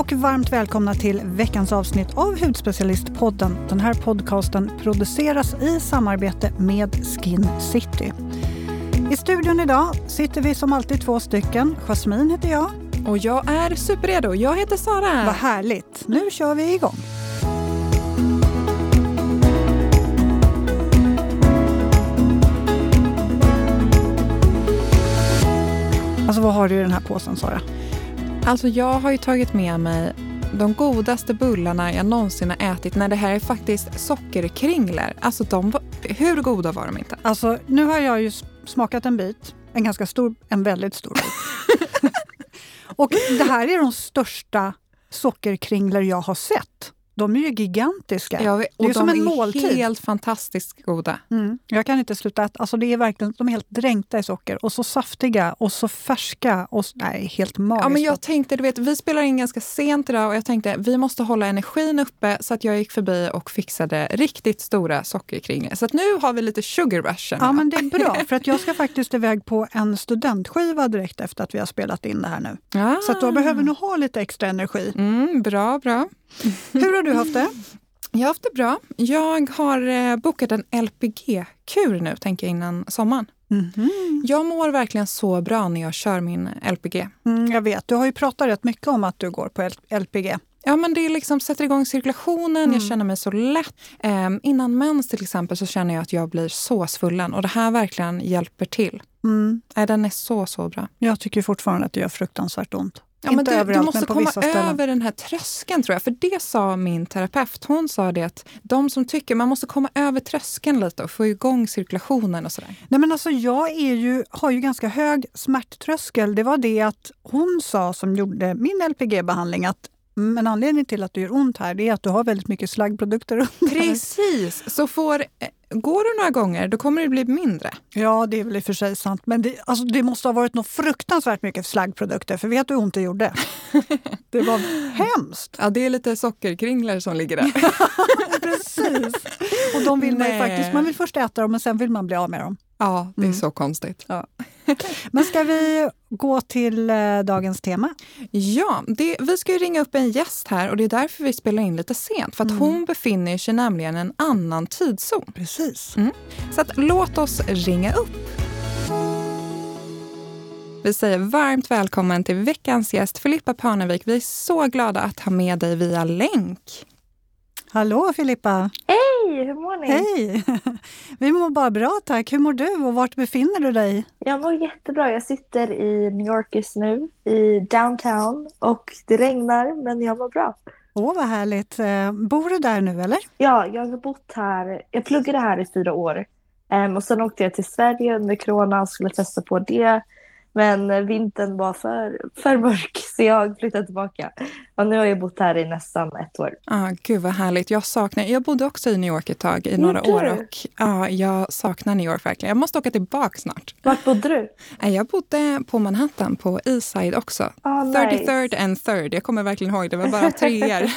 och varmt välkomna till veckans avsnitt av Hudspecialistpodden. Den här podcasten produceras i samarbete med Skin City. I studion idag sitter vi som alltid två stycken. Jasmin heter jag. Och jag är superredo. Jag heter Sara. Vad härligt. Nu kör vi igång. Alltså vad har du i den här påsen, Sara? Alltså jag har ju tagit med mig de godaste bullarna jag någonsin har ätit. Nej, det här är faktiskt sockerkringlar. Alltså hur goda var de inte? Alltså nu har jag ju smakat en bit. En väldigt stor bit. Och det här är de största sockerkringlar jag har sett. De är ju gigantiska. Ja, och det är som en måltid. De är helt fantastiskt goda. Mm. Jag kan inte sluta äta. Alltså det är verkligen, de är helt dränkta i socker. Och så saftiga och så färska. Och nej, helt magiskt. Ja, men jag tänkte, du vet, vi spelar in ganska sent idag. Och jag tänkte, vi måste hålla energin uppe. Så att jag gick förbi och fixade riktigt stora sockerkringlar. Så att nu har vi lite sugar rush. Ja, men det är bra. För att jag ska faktiskt iväg på en studentskiva direkt efter att vi har spelat in det här nu. Ah. Så att då behöver nog ha lite extra energi. Mm, bra, bra. Hur har du haft det? Jag har haft det bra. Jag har bokat en LPG-kur nu, tänker jag, innan sommaren. Mm-hmm. Jag mår verkligen så bra när jag kör min LPG. Mm, jag vet, du har ju pratat rätt mycket om att du går på LPG. Ja, men det liksom sätter igång cirkulationen, jag känner mig så lätt. Innan mens till exempel så känner jag att jag blir så svullen. Och det här verkligen hjälper till. Mm. Den är så, så bra. Jag tycker fortfarande att det gör fruktansvärt ont. Ja, men du måste komma över den här tröskeln, tror jag. För det sa min terapeut. Hon sa det att de som tycker man måste komma över tröskeln lite och få igång cirkulationen och sådär. Nej, men alltså jag har ju ganska hög smärttröskel. Det var det att hon sa som gjorde min LPG-behandling att men anledningen till att du gör ont här är att du har väldigt mycket slaggprodukter under. Precis, så går du några gånger, då kommer det bli mindre. Ja, det är väl i och för sig sant. Men det måste ha varit något fruktansvärt mycket slaggprodukter. För vet du hur ont det gjorde? Det var hemskt. Ja, det är lite sockerkringlar som ligger där. Precis. Och de vill man ju faktiskt. Man vill först äta dem, men sen vill man bli av med dem. Ja, det är så konstigt. Ja. Men ska vi gå till dagens tema? Ja, vi ska ju ringa upp en gäst här och det är därför vi spelar in lite sent. För att hon befinner sig nämligen i en annan tidszon. Precis. Mm. Så att, låt oss ringa upp. Vi säger varmt välkommen till veckans gäst Filippa Pörnevik. Vi är så glada att ha med dig via länk. Hallå Filippa! Hej, hur mår ni? Hej! Vi mår bara bra, tack. Hur mår du och vart befinner du dig? Jag mår jättebra. Jag sitter i New York just nu, i downtown. Och det regnar, men jag mår bra. Åh, vad härligt. Bor du där nu, eller? Ja, jag har bott här. Jag pluggade här i 4 år. Och sen åkte jag till Sverige under corona och skulle testa på det. Men vintern var för mörk så jag flyttade tillbaka. Och nu har jag bott här i nästan 1 år. Gud vad härligt. Jag bodde också i New York ett tag i några år. Och jag saknar New York verkligen. Jag måste åka tillbaka snart. Vart bodde du? Jag bodde på Manhattan på East Side också. 33rd and 3rd. Jag kommer verkligen ihåg det. Det var bara 3 år.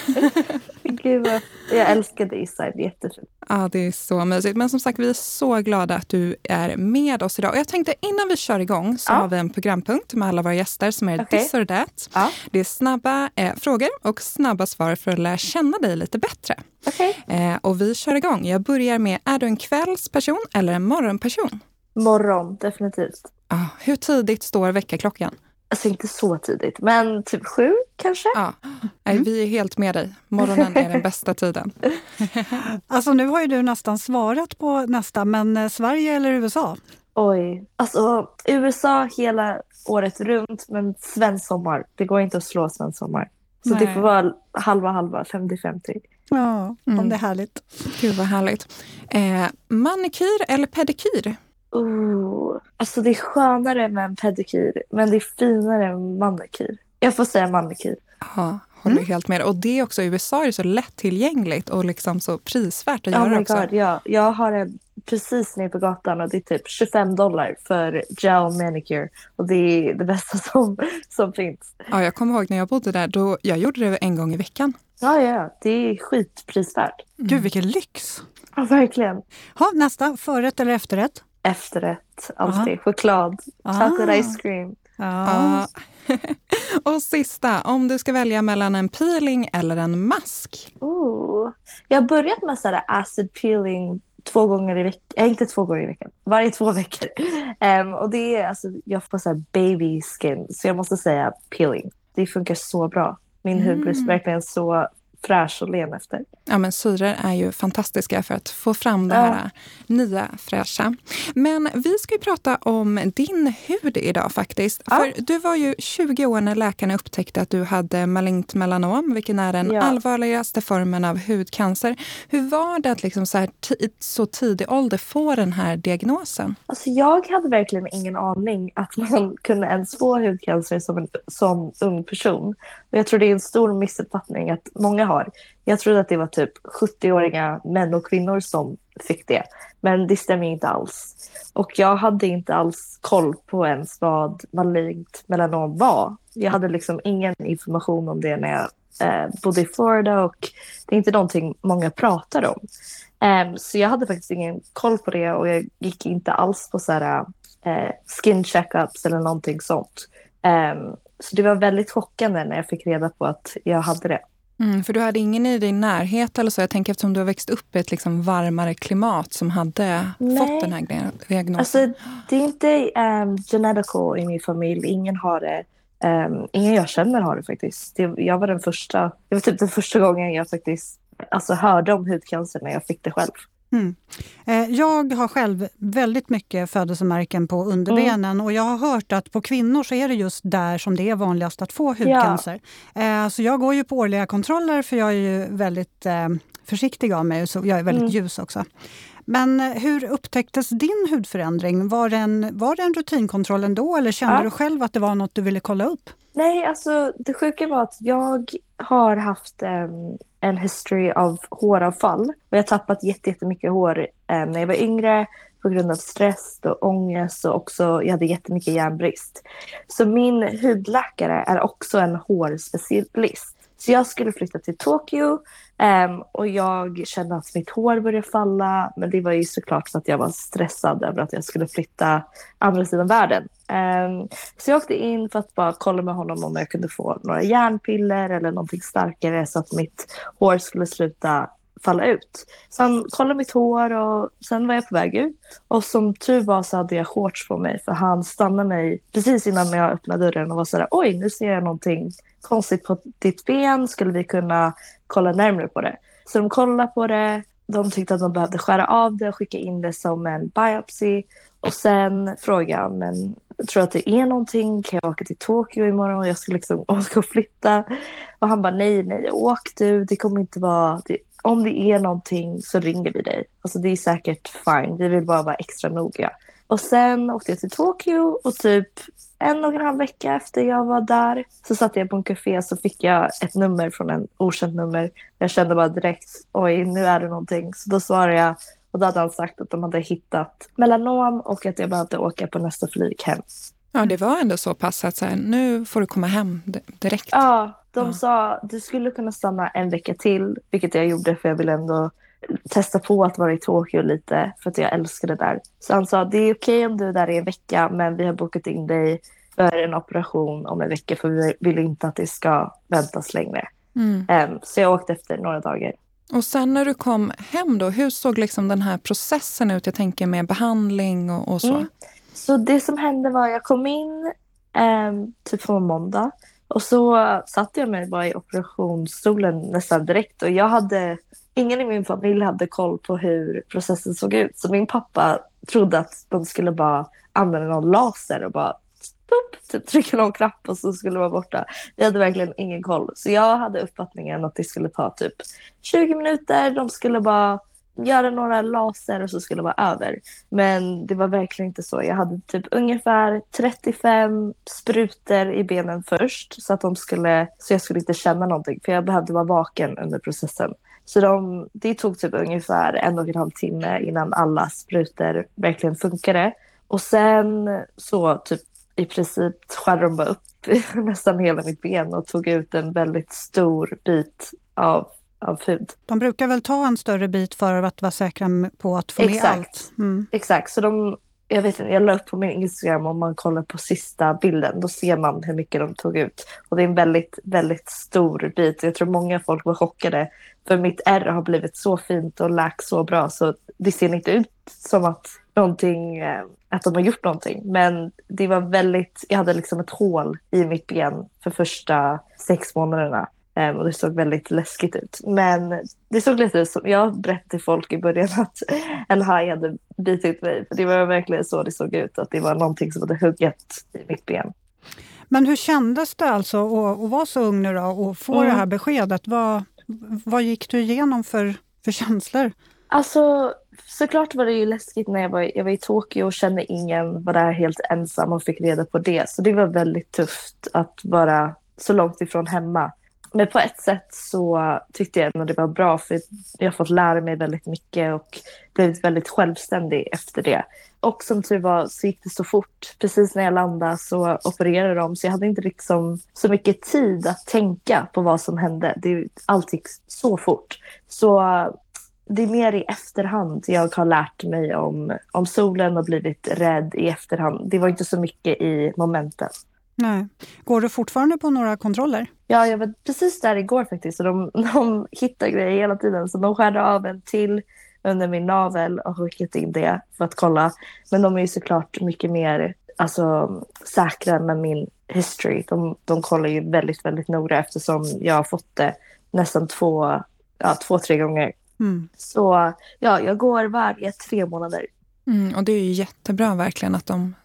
Gud, jag älskade East Side. Jättefint. Ja, det är så mysigt. Men som sagt, vi är så glada att du är med oss idag. Och jag tänkte innan vi kör igång så har vi en programpunkt med alla våra gäster som är this or that. Ja. Det är snabba frågor och snabba svar för att lära känna dig lite bättre. Och vi kör igång. Jag börjar med, är du en kvällsperson eller en morgonperson? Morgon, definitivt. Hur tidigt står veckaklockan? Alltså inte så tidigt, men typ 7 kanske? Ja, vi är helt med dig. Morgonen är den bästa tiden. Alltså nu har ju du nästan svarat på nästa, men Sverige eller USA? Oj, alltså USA hela året runt, men svensk sommar. Det går inte att slå svensk sommar. Så det får vara halva, 50-50. Ja, om det är härligt. Gud vad härligt. Manikyr eller pedikyr? Alltså det är skönare med en pedikyr, men det är finare med manikyr. Jag får säga manikyr. Ja, håller helt med. Och det är också i USA är så lättillgängligt och liksom så prisvärt att göra också. God, ja. Jag har en precis nere på gatan och det är typ $25 för gel manicure. Och det är det bästa som finns. Ja, jag kommer ihåg när jag bodde där, då jag gjorde det en gång i veckan. Ja, det är skitprisvärt. Gud, vilken lyx! Ja, verkligen. Ha, nästa, förrätt eller efterrätt? Efterrätt, alltid. Choklad, chocolate ice cream. Ja. Och Och sista, om du ska välja mellan en peeling eller en mask? Jag har börjat med sådär acid peeling 2 gånger i veckan. Inte 2 gånger i veckan. Varje 2 veckor. Och det är alltså, jag får såhär baby skin. Så jag måste säga peeling. Det funkar så bra. Min hud blir verkligen så fräsch och len efter. Ja, men syror är ju fantastiska för att få fram det här nya, fräscha. Men vi ska ju prata om din hud idag faktiskt. Ja. För du var ju 20 år när läkarna upptäckte att du hade malignt melanom, vilken är den allvarligaste formen av hudcancer. Hur var det att liksom så här så tidig ålder få den här diagnosen? Alltså jag hade verkligen ingen aning att man kunde ens få hudcancer som ung person. Och jag tror det är en stor missuppfattning att många har. Jag trodde att det var typ 70-åriga män och kvinnor som fick det. Men det stämmer inte alls. Och jag hade inte alls koll på ens vad malignt melanom var. Jag hade liksom ingen information om det när jag bodde i Florida. Och det är inte någonting många pratar om. Så jag hade faktiskt ingen koll på det. Och jag gick inte alls på så här, skin checkups eller någonting sånt. Så det var väldigt chockande när jag fick reda på att jag hade det. För du hade ingen i din närhet eller så. Jag tänker eftersom du har växt upp i ett liksom varmare klimat som hade fått den här diagnosen. Alltså, det är inte genetical i min familj. Ingen har det. Ingen jag känner har det faktiskt. Det var typ den första gången jag faktiskt hörde om hudcancer när jag fick det själv. Jag har själv väldigt mycket födelsemärken på underbenen och jag har hört att på kvinnor så är det just där som det är vanligast att få hudcancer. Så jag går ju på årliga kontroller för jag är ju väldigt försiktig av mig, så jag är väldigt ljus också. Men hur upptäcktes din hudförändring? Var det en rutinkontroll ändå eller kände du själv att det var något du ville kolla upp? Nej, alltså det sjuka var att jag har haft en history av håravfall. Och jag har tappat jättemycket hår när jag var yngre på grund av stress och ångest. Och också jag hade jättemycket järnbrist. Så min hudläkare är också en hårspecialist. Så jag skulle flytta till Tokyo och jag kände att mitt hår började falla. Men det var ju såklart för att jag var stressad över att jag skulle flytta andra sidan världen. Så jag åkte in för att bara kolla med honom om jag kunde få några järnpiller eller någonting starkare så att mitt hår skulle sluta falla ut. Så han kollade mitt hår och sen var jag på väg ut. Och som tur var så hade jag shorts på mig för han stannade mig precis innan jag öppnade dörren och var sådär, oj nu ser jag någonting konstigt på ditt ben, skulle vi kunna kolla närmare på det? Så de kollade på det, de tyckte att de behövde skära av det och skicka in det som en biopsi. Och sen frågade han, men jag tror att det är någonting, kan jag åka till Tokyo imorgon och jag ska liksom flytta? Och han bara, nej, åk du, det kommer inte vara... Om det är någonting så ringer vi dig. Alltså det är säkert fine. Vi vill bara vara extra noga. Och sen åkte jag till Tokyo. Och typ 1,5 vecka efter jag var där. Så satt jag på en café. Så fick jag ett nummer från en okänt nummer. Jag kände bara direkt. Oj, nu är det någonting. Så då svarade jag. Och då hade han sagt att de hade hittat melanom. Och att jag behövde åka på nästa flyg hem. Ja, det var ändå så pass att så här, nu får du komma hem direkt. Ja. De sa att du skulle kunna stanna en vecka till, vilket jag gjorde för jag ville ändå testa på att vara i Tokyo lite för att jag älskar det där. Så han sa, det är okej om du är där i en vecka men vi har bokat in dig för en operation om en vecka för vi vill inte att det ska väntas längre. Så jag åkte efter några dagar. Och sen när du kom hem då, hur såg liksom den här processen ut? Jag tänker med behandling och så. Så det som hände var jag kom in typ på måndag. Och så satte jag mig bara i operationsstolen nästan direkt. Och jag hade, ingen i min familj hade koll på hur processen såg ut. Så min pappa trodde att de skulle bara använda någon laser och bara trycka någon knapp och så skulle det vara borta. Jag hade verkligen ingen koll. Så jag hade uppfattningen att det skulle ta typ 20 minuter. De skulle bara göra några laser och så skulle det vara över. Men det var verkligen inte så. Jag hade typ ungefär 35 sprutor i benen först. Så jag skulle inte känna någonting. För jag behövde vara vaken under processen. Så det tog typ ungefär 1,5 timme innan alla sprutor verkligen funkade. Och sen så typ i princip skärde de bara upp nästan hela mitt ben. Och tog ut en väldigt stor bit av hud. De brukar väl ta en större bit för att vara säkra på att få med allt. Så de jag vet inte, jag la upp på min Instagram, om man kollar på sista bilden, då ser man hur mycket de tog ut. Och det är en väldigt, väldigt stor bit. Jag tror många folk var chockade, för mitt ärr har blivit så fint och läkt så bra, så det ser inte ut som att någonting, att de har gjort någonting. Men det var väldigt, jag hade liksom ett hål i mitt ben för första 6 månaderna. Och det såg väldigt läskigt ut. Men det såg lite ut som, jag berättade till folk i början att en haj hade bitit mig. För det var verkligen så det såg ut, att det var någonting som hade huggat i mitt ben. Men hur kändes det alltså att vara så ung nu då, och få det här beskedet? Vad gick du igenom för känslor? Alltså, såklart var det ju läskigt när jag var i Tokyo och kände ingen, var där helt ensam och fick reda på det. Så det var väldigt tufft att vara så långt ifrån hemma. Men på ett sätt så tyckte jag att det var bra, för jag har fått lära mig väldigt mycket och blivit väldigt självständig efter det. Och som tur var så gick det så fort. Precis när jag landade så opererade de, så jag hade inte liksom så mycket tid att tänka på vad som hände. Allt gick så fort. Så det är mer i efterhand jag har lärt mig om solen och blivit rädd i efterhand. Det var inte så mycket i momenten. Nej. Går du fortfarande på några kontroller? Ja, jag var precis där igår faktiskt. Så de hittar grejer hela tiden. Så de skärde av en till under min navel och skickat in det för att kolla. Men de är ju såklart mycket mer säkra med min history. De kollar ju väldigt, väldigt noga, eftersom jag har fått det nästan 2-3 gånger. Mm. Så ja, jag går varje 3 månader. Mm, och det är ju jättebra verkligen att de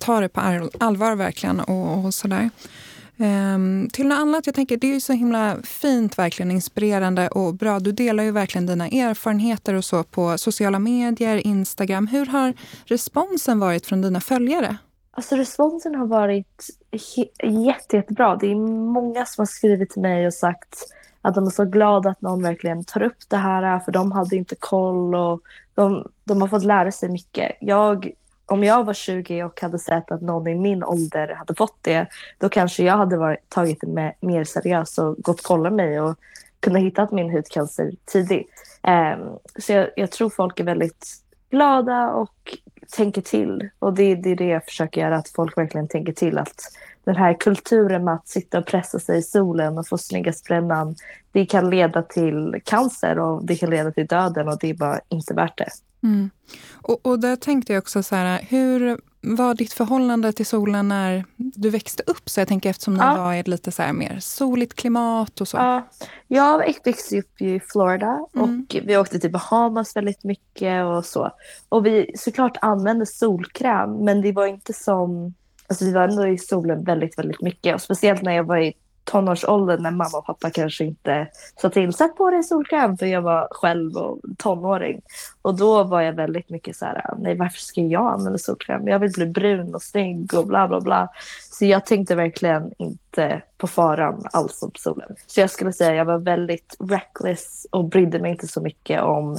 tar det på allvar verkligen och sådär. Till något annat, jag tänker, det är ju så himla fint, verkligen inspirerande och bra. Du delar ju verkligen dina erfarenheter och så på sociala medier, Instagram. Hur har responsen varit från dina följare? Alltså responsen har varit jättebra. Det är många som har skrivit till mig och sagt att de är så glada att någon verkligen tar upp det här, för de hade inte koll och de har fått lära sig mycket. Om jag var 20 och hade sett att någon i min ålder hade fått det, då kanske jag hade tagit det mer seriöst och gått och kolla mig och kunnat hitta min hudcancer tidigt. Så jag tror folk är väldigt glada och tänker till. Och det är det jag försöker göra, att folk verkligen tänker till. Att den här kulturen med att sitta och pressa sig i solen och få snygga sprännan, det kan leda till cancer och det kan leda till döden, och det är bara inte värt det. Mm. Och där tänkte jag också så här, hur var ditt förhållande till solen när du växte upp? Så jag tänker, eftersom ni var i ett lite så här mer soligt klimat och så. Ja, jag växte upp i Florida och vi åkte till Bahamas väldigt mycket och så. Och vi såklart använde solkräm, men det var inte som, alltså vi var ändå i solen väldigt, väldigt mycket. Och speciellt när jag var i tonårsåldern, när mamma och pappa kanske inte sa till, satt på dig solkräm, för jag var själv och tonåring. Och då var jag väldigt mycket så här: nej, varför ska jag använda solkräm? Jag vill bli brun och snygg och bla bla bla. Så jag tänkte verkligen inte på faran alls om solen. Så jag skulle säga jag var väldigt reckless och brydde mig inte så mycket om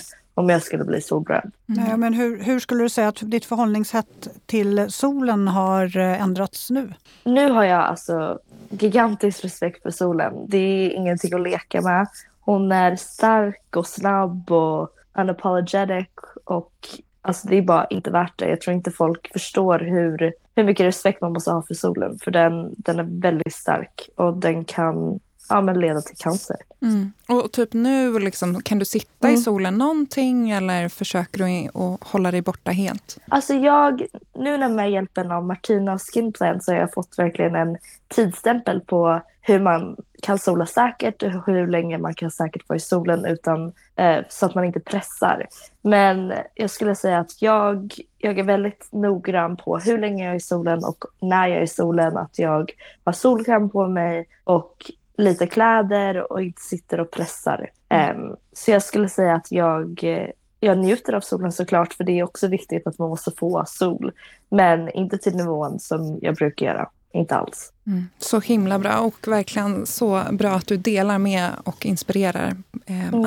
jag skulle bli solbränd. Nej, men hur skulle du säga att ditt förhållningssätt till solen har ändrats nu? Nu har jag alltså gigantisk respekt för solen. Det är ingenting att leka med. Hon är stark och snabb och unapologetic, och alltså det är bara inte värt det. Jag tror inte folk förstår hur mycket respekt man måste ha för solen, för den är väldigt stark och den kan leda till cancer. Mm. Och typ nu liksom, kan du sitta i solen någonting, eller försöker du att hålla dig borta helt? Alltså nu när med hjälpen av Martina och SkinPlan så har jag fått verkligen en tidsstämpel på hur man kan sola säkert och hur länge man kan säkert vara i solen utan så att man inte pressar. Men jag skulle säga att jag är väldigt noggrann på hur länge jag är i solen och när jag är i solen, att jag har solkräm på mig och lite kläder och inte sitter och pressar. Så jag skulle säga att jag njuter av solen såklart, för det är också viktigt att man måste få sol. Men inte till nivån som jag brukar göra. Inte alls. Mm. Så himla bra, och verkligen så bra att du delar med och inspirerar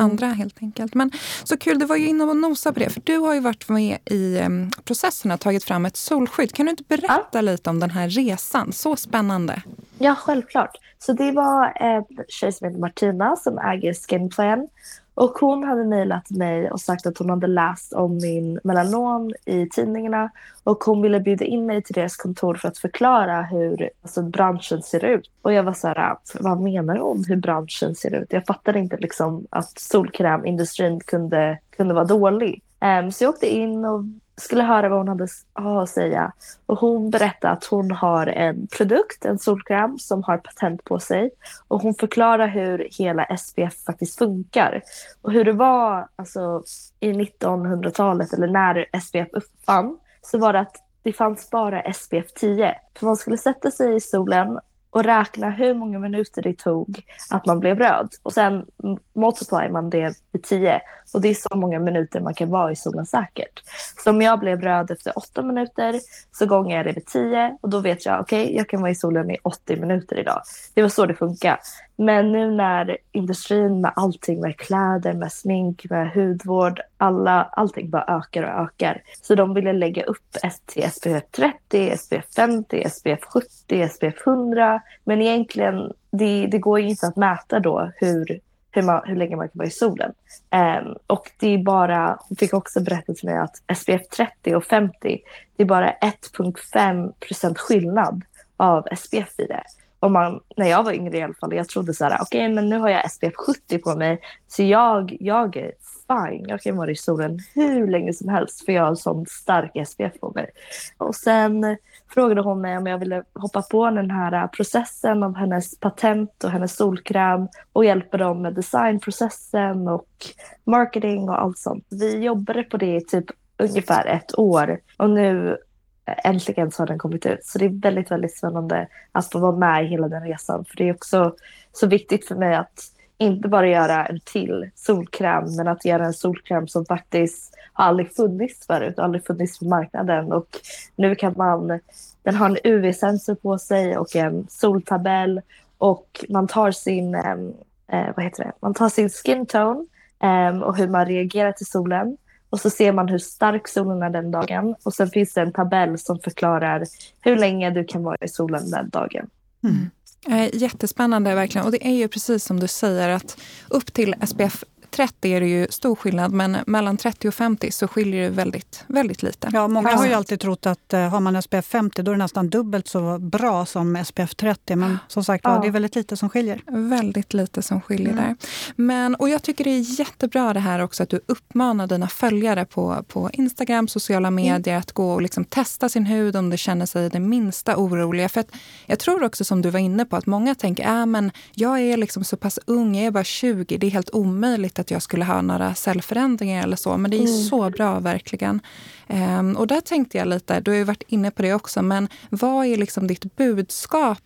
andra helt enkelt. Men så kul, det var ju inne och nosa på det, för du har ju varit med i processen och tagit fram ett solskydd. Kan du inte berätta lite om den här resan? Så spännande. Ja, självklart. Så det var en tjej som heter Martina som äger SkinPlan. Och hon hade mejlat mig och sagt att hon hade läst om min melanom i tidningarna. Och hon ville bjuda in mig till deras kontor för att förklara hur branschen ser ut. Och jag var så här, vad menar du om hur branschen ser ut? Jag fattade inte liksom att solkrämindustrin kunde vara dålig. Så jag åkte in och skulle höra vad hon hade att säga. Och hon berättade att hon har en produkt, en solkräm, som har patent på sig. Och hon förklarar hur hela SPF faktiskt funkar. Och hur det var i 1900-talet, eller när SPF uppfann, så var det att det fanns bara SPF 10. För man skulle sätta sig i solen och räkna hur många minuter det tog att man blev röd. Och sen multiply man det i 10. Och det är så många minuter man kan vara i solen säkert. Så om jag blev röd efter 8 minuter så gånger jag det med 10. Och då vet jag, okej, jag kan vara i solen i 80 minuter idag. Det var så det funkar. Men nu när industrin med allting, med kläder, med smink, med hudvård, allting bara ökar och ökar. Så de ville lägga upp till SPF 30, SPF 50, SPF 70, SPF 100. Men egentligen, det går ju inte att mäta då hur länge man kan vara i solen. Och det är bara, hon fick också berätta till mig att SPF 30 och 50, det är bara 1,5% skillnad av SPF i det. När jag var yngre i alla fall, jag trodde så här, okej, men nu har jag SPF 70 på mig så jag är fine, jag kan vara i solen hur länge som helst för jag har en sån stark SPF på mig. Och sen frågade hon mig om jag ville hoppa på den här processen av hennes patent och hennes solkräm och hjälpa dem med designprocessen och marketing och allt sånt. Vi jobbade på det i typ ungefär ett år och nu äntligen så har den kommit ut. Så det är väldigt, väldigt spännande att få vara med i hela den resan. För det är också så viktigt för mig att inte bara göra en till solkräm, men att göra en solkräm som faktiskt har aldrig funnits förut, aldrig funnits på marknaden. Och nu kan den har en UV-sensor på sig och en soltabell. Och man tar sin, man tar sin skin tone och hur man reagerar till solen. Och så ser man hur stark solen är den dagen. Och sen finns det en tabell som förklarar hur länge du kan vara i solen den dagen. Mm. Jättespännande verkligen. Och det är ju precis som du säger att upp till SPF 30 är det ju stor skillnad. Men mellan 30 och 50 så skiljer det väldigt, väldigt lite. Ja, många har ju alltid trott att har man SPF 50 då är det nästan dubbelt så bra som SPF 30. Men som sagt, det är väldigt lite som skiljer. Väldigt lite som skiljer där. Och jag tycker det är jättebra det här också att du uppmanar dina följare på Instagram, sociala medier att gå och liksom testa sin hud om du känner sig det minsta oroliga. För att jag tror också som du var inne på att många tänker men jag är liksom så pass ung, jag är bara 20, det är helt omöjligt att jag skulle ha några cellförändringar eller så. Men det är så bra verkligen. Och där tänkte jag lite, du har ju varit inne på det också, men vad är liksom ditt budskap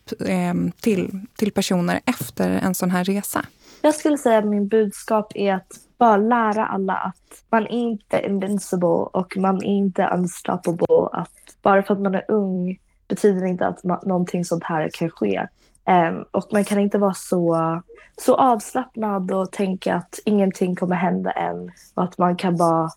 till personer efter en sån här resa? Jag skulle säga att min budskap är att bara lära alla att man inte är invincible och man är inte unstoppable. Att bara för att man är ung betyder inte att någonting sånt här kan ske. Och man kan inte vara så avslappnad och tänka att ingenting kommer hända än. Och att man kan bara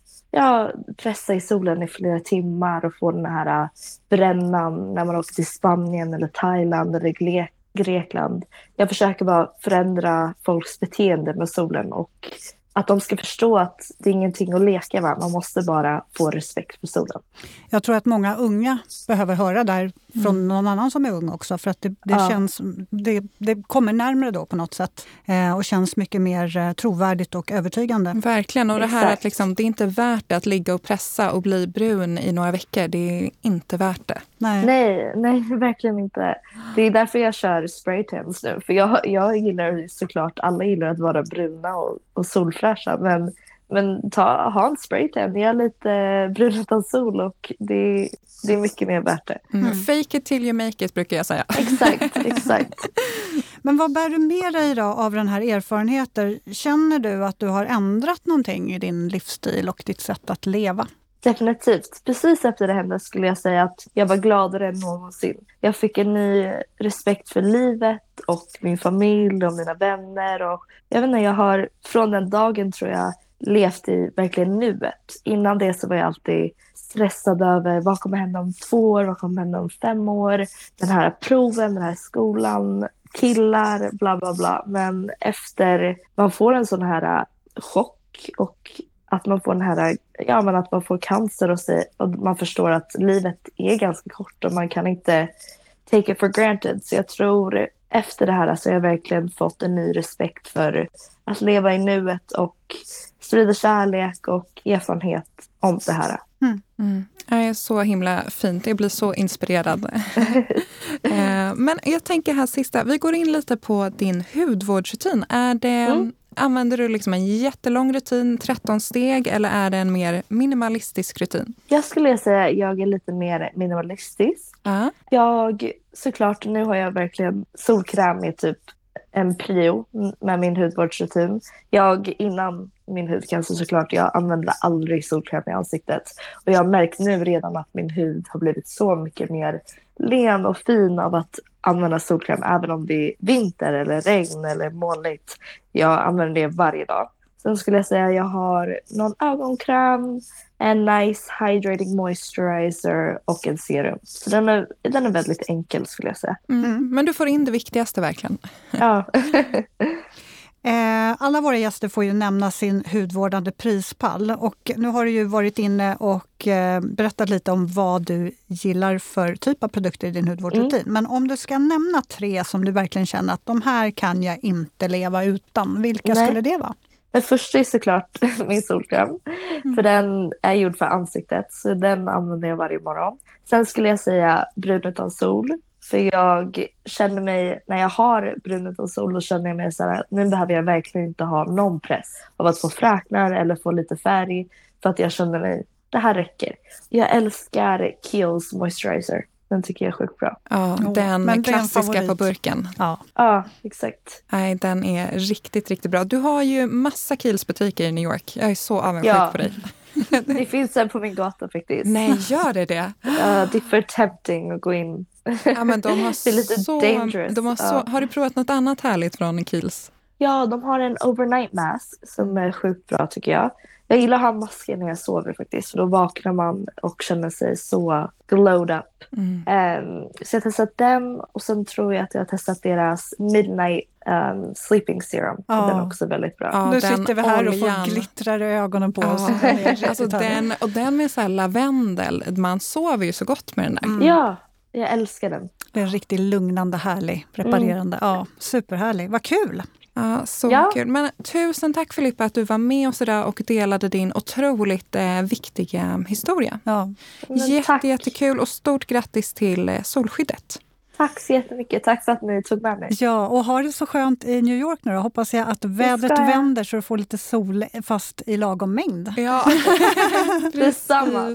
pressa i solen i flera timmar och få den här brännan när man åker till Spanien eller Thailand eller Grekland. Jag försöker bara förändra folks beteende med solen och att de ska förstå att det är ingenting att leka med. Man måste bara få respekt för solen. Jag tror att många unga behöver höra där från någon annan som är ung också. För att det känns, det kommer närmare då på något sätt. Och känns mycket mer trovärdigt och övertygande. Verkligen. Och det här att liksom, det är inte värt att ligga och pressa och bli brun i några veckor. Det är inte värt det. Nej, verkligen inte. Det är därför jag kör spraytans nu. För jag gillar såklart, alla gillar att vara bruna och solfräscha. Men ha en spraytan, det är lite brun utan sol och det är mycket mer värt det. Mm. Fake it till you make it brukar jag säga. Exakt. Men vad bär du med dig då av den här erfarenheten? Känner du att du har ändrat någonting i din livsstil och ditt sätt att leva? Definitivt. Precis efter det hände skulle jag säga att jag var gladare än någonsin. Jag fick en ny respekt för livet och min familj och mina vänner. Och jag vet inte, jag har från den dagen tror jag levt i verkligen nuet. Innan det så var jag alltid stressad över vad kommer hända om 2 år, vad kommer hända om 5 år, den här proven, den här skolan, killar, bla bla bla. Men efter man får en sån här chock och att man får den här, ja, men att man får cancer och man förstår att livet är ganska kort och man kan inte take it for granted. Så jag tror efter det här så alltså, har jag verkligen fått en ny respekt för att leva i nuet och sprida kärlek och erfarenhet om det här. Mm. Mm. Det är så himla fint. Jag blir så inspirerad. Men jag tänker här sista, vi går in lite på din hudvårdsrutin. Är det... Mm. Använder du liksom en jättelång rutin, 13 steg, eller är det en mer minimalistisk rutin? Jag skulle säga att jag är lite mer minimalistisk. Jag, såklart, nu har jag verkligen solkräm i typ en prio med min hudvårdsrutin. Jag, innan min hudcancer såklart, jag använde aldrig solkräm i ansiktet. Och jag har märkt nu redan att min hud har blivit så mycket mer len och fin av att använda solkräm, även om det är vinter eller regn eller molnigt. Jag använder det varje dag. Sen skulle jag säga att jag har någon ögonkräm, en nice hydrating moisturizer och en serum. Så den är väldigt enkel skulle jag säga. Mm. Men du får in det viktigaste verkligen. Ja. Alla våra gäster får ju nämna sin hudvårdande prispall, och nu har du ju varit inne och berättat lite om vad du gillar för typ av produkter i din hudvårdsrutin. Men om du ska nämna 3 som du verkligen känner att de här kan jag inte leva utan, vilka skulle det vara? Den första är såklart min solkräm, för den är gjord för ansiktet, så den använder jag varje morgon. Sen skulle jag säga brun utan sol. För jag känner mig, när jag har brun utan sol, då känner jag mig så här, nu behöver jag verkligen inte ha någon press av att få fräknar eller få lite färg, för att jag känner mig, det här räcker. Jag älskar Kiehl's moisturizer. Den tycker jag är sjukt bra. Ja, den klassiska på burken. Ja, exakt. Nej, den är riktigt, riktigt bra. Du har ju massa Kiehl's butiker i New York. Jag är så avundsjuk på dig. Det finns en på min gata faktiskt. Nej, gör det? Det är för tempting att gå in. Ja, men de har det är lite så, dangerous. Har du provat något annat härligt från Kiehl's? Ja, de har en overnight mask som är sjukt bra tycker jag. Jag gillar att ha masker när jag sover faktiskt. För då vaknar man och känner sig så glowed up. Så jag har testat den. Och sen tror jag att jag har testat deras midnight sleeping serum. Ja. Den är också väldigt bra. Ja, nu sitter vi här och får glittrar i ögonen på oss. Alltså, den är så här lavendel. Man sover ju så gott med den där. Mm. Ja, jag älskar den. Det är en riktigt lugnande, härlig, reparerande. Ja, superhärlig. Vad kul! Ja, så kul. Men tusen tack Filippa att du var med oss idag och delade din otroligt viktiga historia. Ja. Jättekul och stort grattis till solskyddet. Tack så jättemycket. Tack för att ni tog med mig. Ja, och har det så skönt i New York nu då. Hoppas jag att vädret vänder så du får lite sol fast i lagom mängd. Ja, detsamma.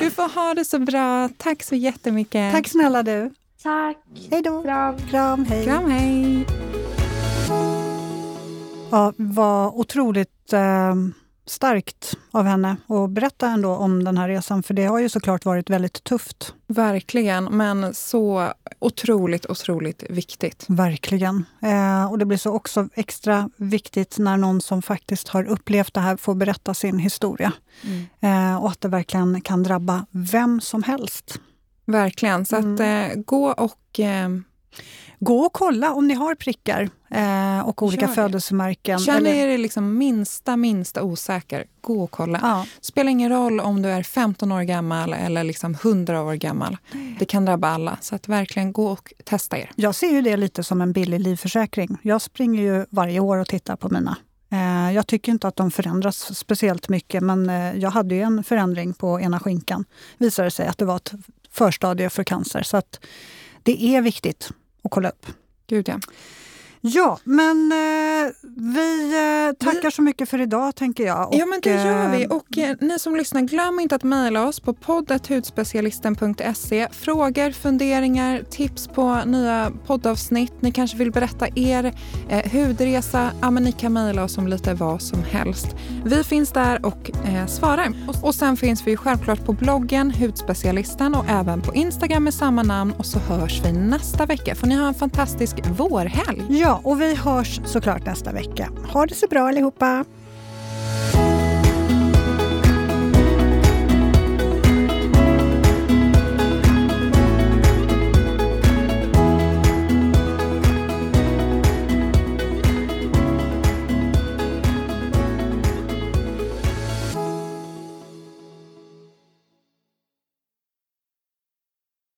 Du får ha det så bra. Tack så jättemycket. Tack snälla du. Tack. Hej då. Kram, hej. Kram, hej. Ja, var otroligt starkt av henne att berätta ändå om den här resan, för det har ju såklart varit väldigt tufft. Verkligen, men så otroligt viktigt. Verkligen. Och det blir så också extra viktigt när någon som faktiskt har upplevt det här får berätta sin historia. Och att det verkligen kan drabba vem som helst. Verkligen, så att gå och kolla om ni har prickar och olika födelsemärken. Känner er liksom minsta osäker, gå och kolla. Ja. Spelar ingen roll om du är 15 år gammal eller liksom 100 år gammal. Det kan drabba alla, så att verkligen gå och testa er. Jag ser ju det lite som en billig livförsäkring. Jag springer ju varje år och tittar på mina. Jag tycker inte att de förändras speciellt mycket, men jag hade ju en förändring på ena skinkan. Visade sig att det var ett förstadie för cancer, så att det är viktigt att kolla upp. Gud ja. Ja, men vi tackar så mycket för idag tänker jag. Och, ja, men det gör vi. Och ni som lyssnar, glöm inte att mejla oss på podd@hudspecialisten.se. Frågor, funderingar, tips på nya poddavsnitt. Ni kanske vill berätta er hudresa. Ja, men ni kan mejla oss om lite vad som helst. Vi finns där och svarar. Och sen finns vi självklart på bloggen Hudspecialisten och även på Instagram med samma namn. Och så hörs vi nästa vecka. För ni har en fantastisk vårhelg. Ja, och vi hörs såklart nästa vecka. Ha det så bra allihopa!